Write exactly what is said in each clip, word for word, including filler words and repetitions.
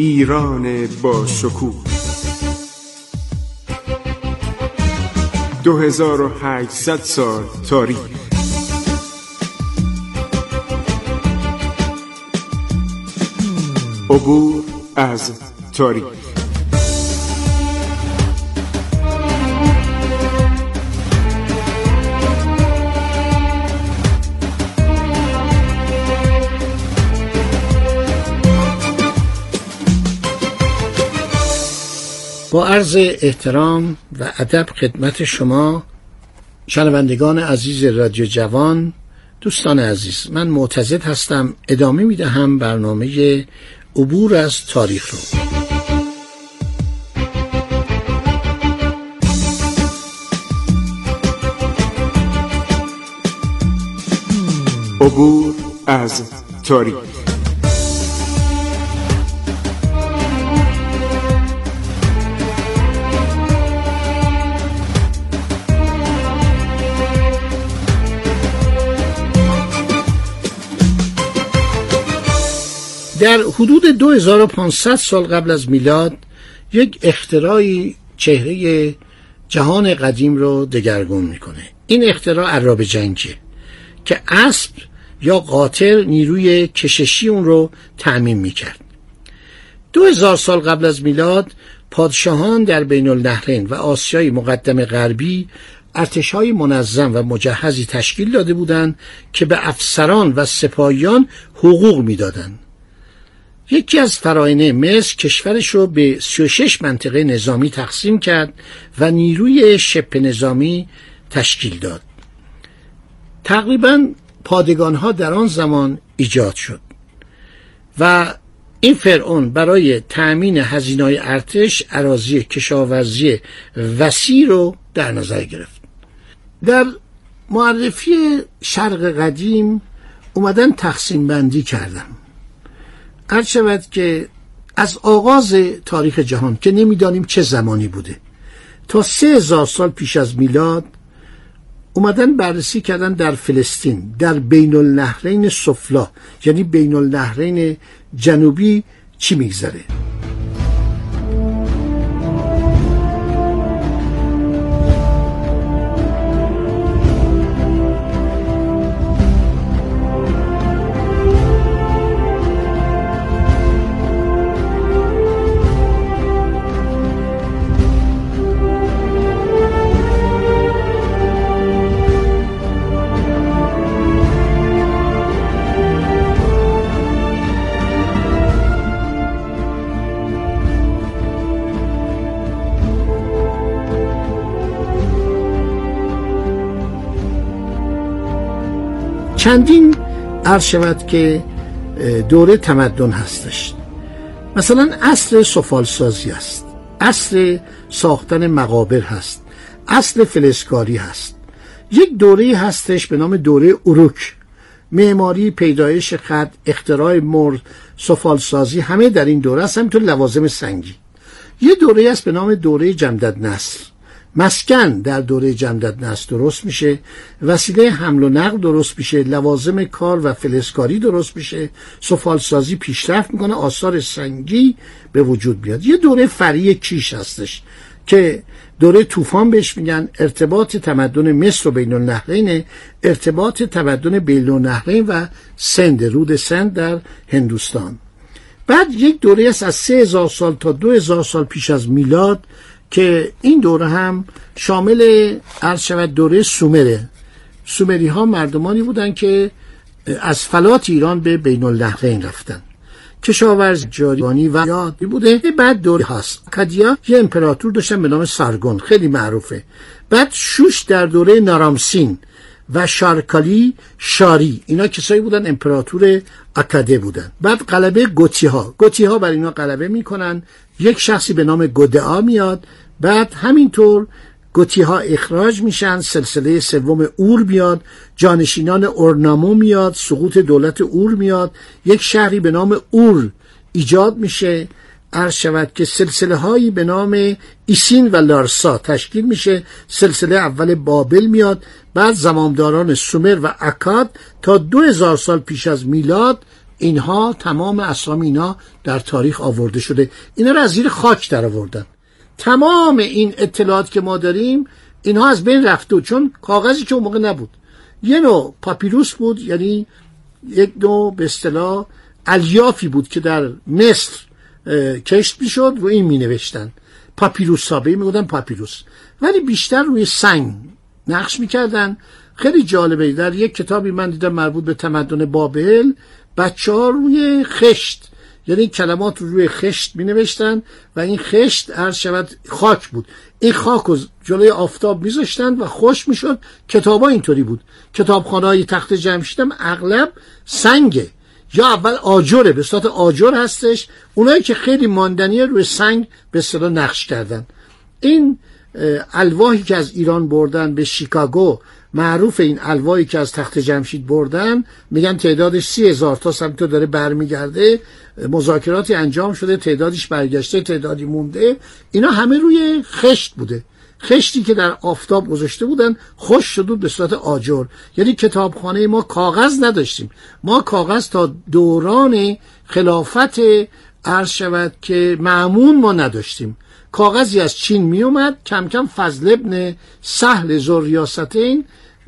ایران با شکوه دو هزار و هشتصد سال تاریخ. عبور از تاریخ. با عرض احترام و ادب خدمت شما شنوندگان عزیز رادیو جوان، دوستان عزیز، من معتزد هستم، ادامه میدهم برنامه عبور از تاریخ رو. عبور از تاریخ. در حدود دو هزار و پانصد سال قبل از میلاد یک اختراعی چهره جهان قدیم رو دگرگون میکنه. این اختراع عرابه جنگه که اسب یا قاطر نیروی کششی اون رو تأمین میکرد. دو هزار سال قبل از میلاد پادشاهان در بین النهرین و آسیای مقدم غربی ارتش‌های منظم و مجهزی تشکیل داده بودند که به افسران و سپاهیان حقوق میدادند. یکی از فراعنه مصر کشورش رو به سی و شش منطقه نظامی تقسیم کرد و نیروی شبه نظامی تشکیل داد. تقریباً پادگان‌ها در آن زمان ایجاد شد و این فرعون برای تأمین هزینه‌های ارتش اراضی کشاورزی وسیع رو در نظر گرفت. در معرفی شرق قدیم اومدن تقسیم بندی کردن. عرض شود که از آغاز تاریخ جهان که نمیدانیم چه زمانی بوده تا سه هزار سال پیش از میلاد اومدن بررسی کردن در فلسطین، در بین النهرین سفلی، یعنی بین النهرین جنوبی، چی میگذره. چندین عرض شود که دوره تمدن هستش. مثلا عصر سفالسازی هست، عصر ساختن مقابر هست، عصر فلزکاری هست. یک دوره هستش به نام دوره اروک. معماری، پیدایش خط، اختراع مر، سفالسازی، همه در این دوره هست. همینطور لوازم سنگی. یه دوره هست به نام دوره جمدد نصر. مسکن در دوره جمدد نصر درست میشه، وسیله حمل و نقل درست میشه، لوازم کار و فلزکاری درست میشه، سفالسازی پیشرفت میکنه، آثار سنگی به وجود میاد. یه دوره فری کیش هستش که دوره طوفان بهش میگن. ارتباط تمدن مصر و بین النهرین، ارتباط تمدن بین النهرین و سند، رود سند در هندوستان. بعد یک دوره است از سه هزار سال تا دو هزار سال پیش از میلاد که این دوره هم شامل عرض شود دوره سومره. سومری ها مردمانی بودند که از فلات ایران به بین النهرین رفتن. کشاورز، جاریانی و یادی بوده. بعد دوره هاست کدیا، یه امپراتور داشتن به نام سرگون، خیلی معروفه. بعد شوش در دوره نارامسین و شارکالی شاری، اینا کسایی بودن امپراتور اکاده بودن. بعد غلبه گوتی ها، گوتی ها بر اینا غلبه میکنن. یک شخصی به نام گدعا میاد. بعد همینطور گوتی ها اخراج میشن. سلسله سوم اور میاد، جانشینان اورنامو میاد، سقوط دولت اور میاد، یک شهری به نام اور ایجاد میشه. عرض شود که سلسله هایی به نام ایسین و لارسا تشکیل میشه. سلسله اول بابل میاد. بعد زمامداران سومر و اکاد تا دو هزار سال پیش از میلاد اینها تمام اسامی اینا در تاریخ آورده شده، اینا رو از زیر خاک در آوردن. تمام این اطلاعات که ما داریم اینها از بین رفته، چون کاغذی که اون موقع نبود، یه نوع پاپیروس بود، یعنی یک نوع به اصطلاح الیافی بود که در مصر کشت میشد، روی این می نوشتن پاپیروس ها، به این می گفتن پاپیروس، ولی بیشتر روی سنگ نقش میکردن. خیلی جالبه، در یک کتابی من دیدم مربوط به تمدن بابل، بچه‌ها روی خشت، یعنی کلمات رو روی خشت می نوشتن و این خشت عرض شود خاک بود، این خاک رو جلوی آفتاب می زاشتن و خوش می شد. کتاب ها اینطوری بود، کتابخانه های تخت جمشید هم اغلب سنگه یا اول آجره، به صورت آجر هستش. اونایی که خیلی ماندنیه روی سنگ به صدا نقش کردن. این الواحی که از ایران بردن به شیکاگو، معروف این الواحی که از تخت جمشید بردن، میگن تعدادش سی هزار تا سمت داره برمیگرده، مذاکراتی انجام شده، تعدادش برگشته، تعدادی مونده. اینا همه روی خشت بوده، خشتی که در آفتاب گذاشته بودن، خوش شده به صورت آجر. یعنی کتابخانه ما کاغذ نداشتیم، ما کاغذ تا دوران خلافت عرض شود که مأمون ما نداشتیم. کاغذی از چین می اومد، کم کم فضل ابن سهل ذوالریاستین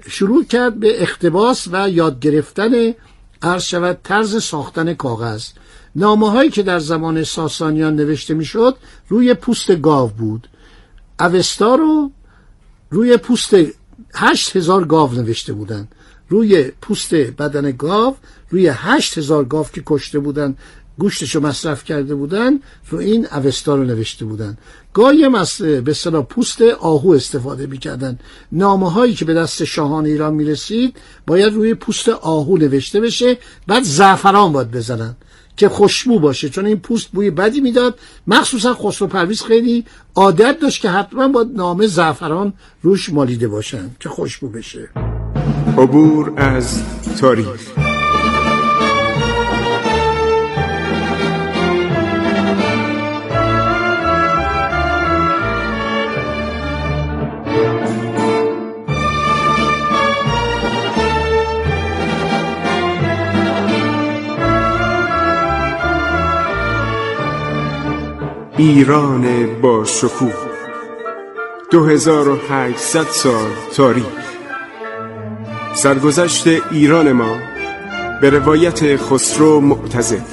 شروع کرد به اقتباس و یاد گرفتن عرض شود طرز ساختن کاغذ. نامه هایی که در زمان ساسانیان نوشته می شد روی پوست گاو بود. اوستا رو روی پوست هشت هزار گاو نوشته بودن، روی پوست بدن گاو، روی هشت هزار گاو که کشته بودن، گوشتشو مصرف کرده بودن، رو این اوستا رو نوشته بودن. گاهی مس... به اصطلاح پوست آهو استفاده میکردن. نامه هایی که به دست شاهان ایران میرسید باید روی پوست آهو نوشته بشه، بعد زعفران باید بزنن که خوشبو باشه، چون این پوست بوی بدی میداد. مخصوصا خسرو پرویز خیلی عادت داشت که حتما باید نامه زعفران روش مالیده باشن که خوشبو بشه. عبور از تاریخ. ایران با شکوه، دو هزار و هشتصد سال تاریخ. سرگذشت ایران ما به روایت خسرو معتزد.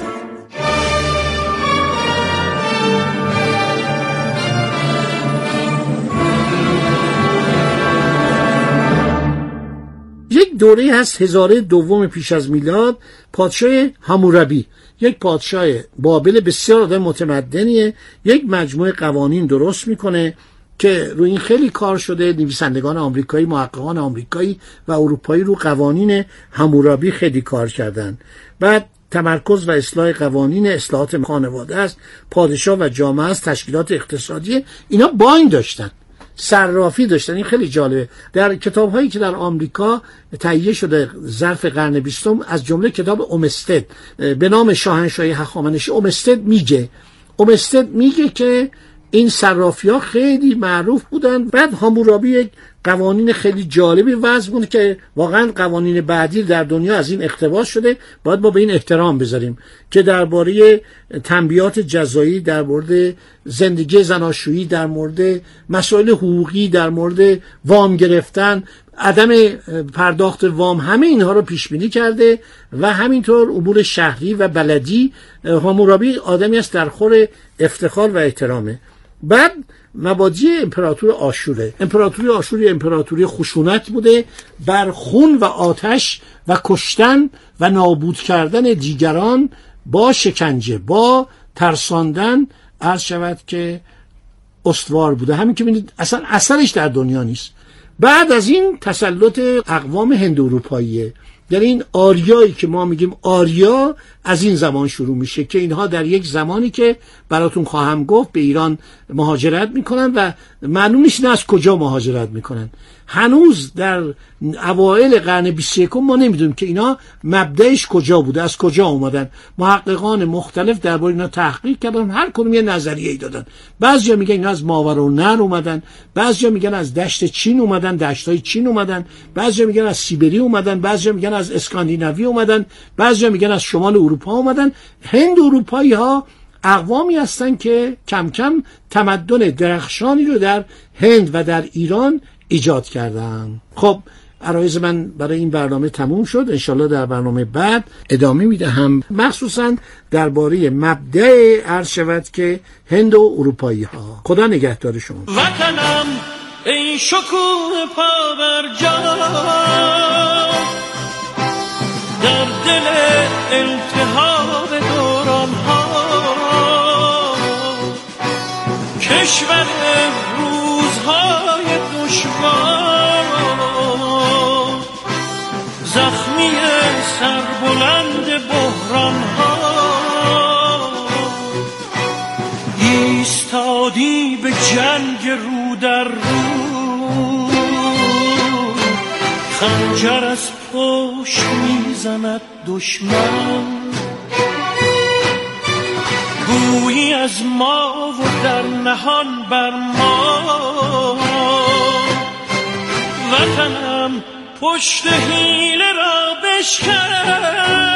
یک دوره هست، هزاره دوم پیش از میلاد، پادشاه حمورابی، یک پادشاه بابل بسیار آدم متمدنیه، یک مجموعه قوانین درست میکنه که روی این خیلی کار شده. نویسندگان آمریکایی، محققان آمریکایی و اروپایی رو قوانین حمورابی خیلی کار کردن. بعد تمرکز و اصلاح قوانین، اصلاحات خانواده است، پادشاه و جامعه است، تشکیلات اقتصادی، اینا باین داشتن، صرافی داشتن. این خیلی جالبه، در کتاب‌هایی که در آمریکا تهیه شده ظرف قرن بیستم، از جمله کتاب اومستد به نام شاهنشاهی هخامنشی، اومستد میگه اومستد میگه که این صرافی‌ها خیلی معروف بودن. بعد حمورابی یک قوانین خیلی جالبی وضع کنه که واقعا قوانین بعدی در دنیا از این اقتباس شده، باید ما به این احترام بذاریم، که درباره تنبیهات جزایی، در مورد زندگی زناشویی، در مورد مسائل حقوقی، در مورد وام گرفتن، عدم پرداخت وام، همه اینها رو پیش بینی کرده و همینطور امور شهری و بلدی. حمورابی آدمی است در خور افتخار و احترامه. بعد مبادی امپراتور آشوره، امپراتوری آشوری امپراتوری خشونت بوده، بر خون و آتش و کشتن و نابود کردن دیگران با شکنجه، با ترساندن عرض شود که استوار بوده. همین که بینید اصلا اثرش در دنیا نیست. بعد از این تسلط اقوام هند اروپاییه، یعنی این آریایی که ما میگیم آریا از این زمان شروع میشه، که اینها در یک زمانی که براتون خواهم گفت به ایران مهاجرت میکنن و معلوم نیست از کجا مهاجرت میکنن. هنوز در اوایل قرن بیست و یکم ما نمیدونیم که اینا مبدأش کجا بوده، از کجا اومدن. محققان مختلف درباره اینا تحقیق کردن، هر کدوم یه نظریه‌ای دادن. بعضیا میگن اینا از ماورالنهر اومدن، بعضیا میگن از دشت چین اومدن، دشت‌های چین اومدن، بعضیا میگن از سیبری اومدن، بعضیا میگن از اسکاندیناوی اومدن، بعضیا میگن از شمال اروپا اومدن. هند اروپایی ها اقوامی هستن که کم کم تمدن درخشانی رو در هند و در ایران ایجاد کردن. خب عرایز من برای این برنامه تموم شد. انشالله در برنامه بعد ادامه میدهم، مخصوصا درباره مبدأ عرض شود که هند و اروپایی ها. خدا نگهدار شما. وطنم ای شکوه پابرجا، در دل التهاب دوران ها، کشور روزهای دشوار، زخمی سربلند بحران ها، ایستادی به جنگ رو در رو، خنجر از پشت میزند دشمن، گویی از ما و در نهان بر ما، وطنم پشت حیله را بشکن،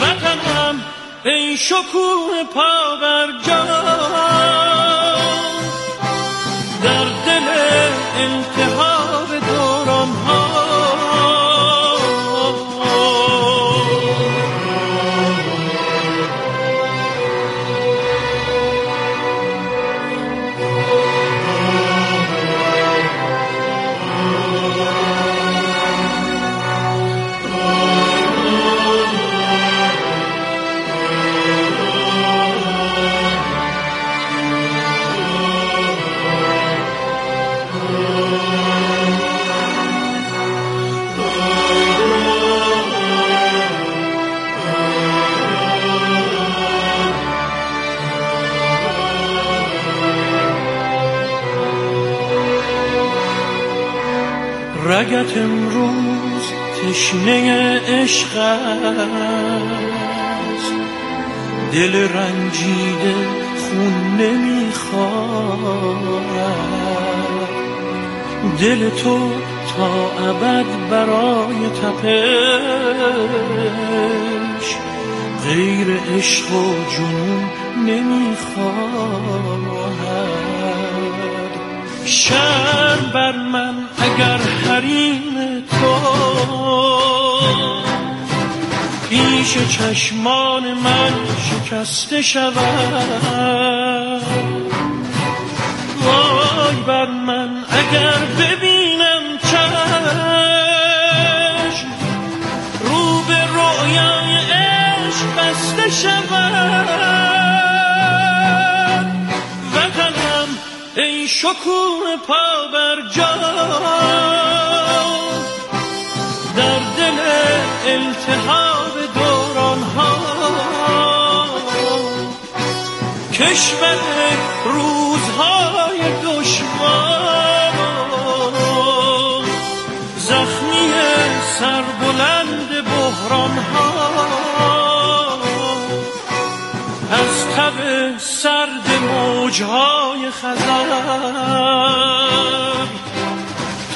وطنم ای شکوه پابرجا، در دل انتها رگت امروز تشنه عشق است، دل رنجیده خون نمیخواد، دل تو تا ابد برای تپش غیر عشق و جنون نمیخواد. شرم بر من اگر حریم تو پیش چشمان من شکسته شود، وای بر من اگر ببینم چشم رو به رویای عشق بسته شود، وطنم ای شکوه پابرجا، در دل التهاب دوران ها، کشور روزهای دشوار، زخمی سربلند بحران ها، از تب سرد موجهای خزر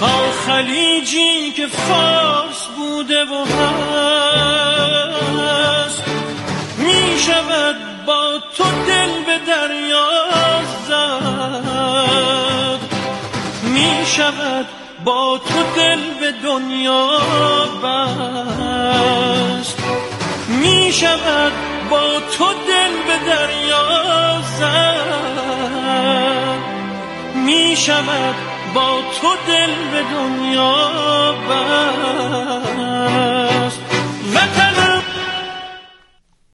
تا خلیجی که فارس بوده و هست، می شود با تو دل به دریا زد، می شود با تو دل به دنیا بست، می شود با تو دل به دریا زد، می شود با تو دل به دنیا بست.